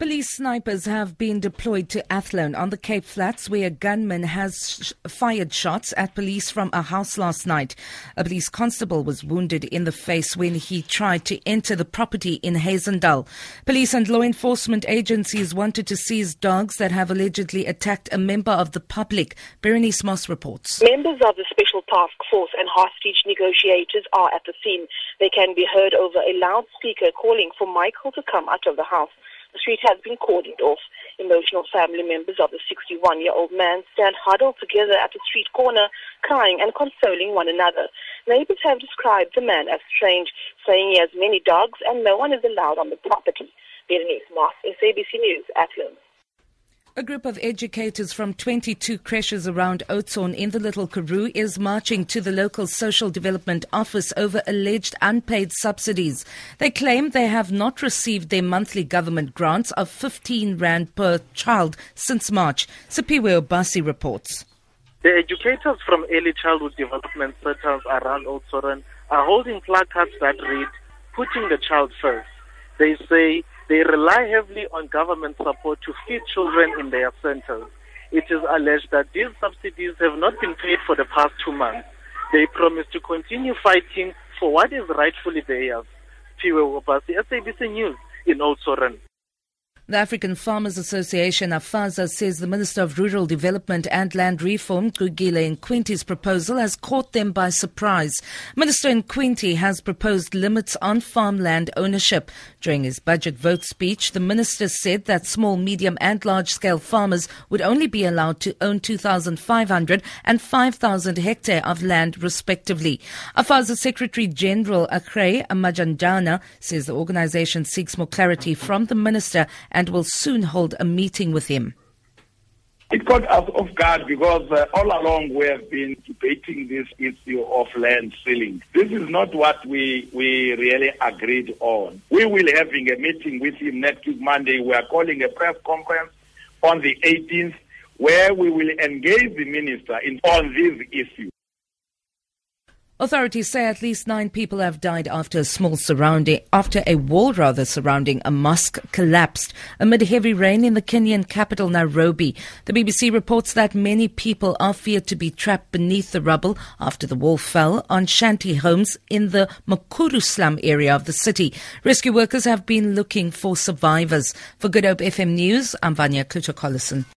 Police snipers have been deployed to Athlone on the Cape Flats, where a gunman has fired shots at police from a house last night. A police constable was wounded in the face when he tried to enter the property in Hazendal. Police and law enforcement agencies wanted to seize dogs that have allegedly attacked a member of the public. Berenice Moss reports. Members of the Special Task Force and hostage negotiators are at the scene. They can be heard over a loudspeaker calling for Michael to come out of the house. The street has been cordoned off. Emotional family members of the 61-year-old man stand huddled together at the street corner, crying and consoling one another. Neighbors have described the man as strange, saying he has many dogs and no one is allowed on the property. Berenice Moss, SABC News, Athlone. A group of educators from 22 creches around Oudtshoorn in the Little Karoo is marching to the local social development office over alleged unpaid subsidies. They claim they have not received their monthly government grants of 15 rand per child since March. Siphiwe Obasi reports. The educators from early childhood development centers around Oudtshoorn are holding placards that read, "Putting the child first." They say they rely heavily on government support to feed children in their centers. It is alleged that these subsidies have not been paid for the past 2 months. They promise to continue fighting for what is rightfully theirs. Piu Wopasa, SABC News in Oudtshoorn. The African Farmers Association, AFASA, says the Minister of Rural Development and Land Reform, Kugile Nkwinti's proposal has caught them by surprise. Minister Nkwinti has proposed limits on farmland ownership. During his budget vote speech, the minister said that small, medium and large-scale farmers would only be allowed to own 2,500 and 5,000 hectare of land, respectively. AFASA Secretary-General Akre Amajandana says the organization seeks more clarity from the minister and will soon hold a meeting with him. It caught us off guard because all along we have been debating this issue of land selling. This is not what we really agreed on. We will be having a meeting with him next week, Monday. We are calling a press conference on the 18th where we will engage the minister on this issue. Authorities say at least 9 people have died after a wall surrounding a mosque collapsed amid heavy rain in the Kenyan capital, Nairobi. The BBC reports that many people are feared to be trapped beneath the rubble after the wall fell on shanty homes in the Makuru slum area of the city. Rescue workers have been looking for survivors. For Good Hope FM News, I'm Vanya Kutokollison.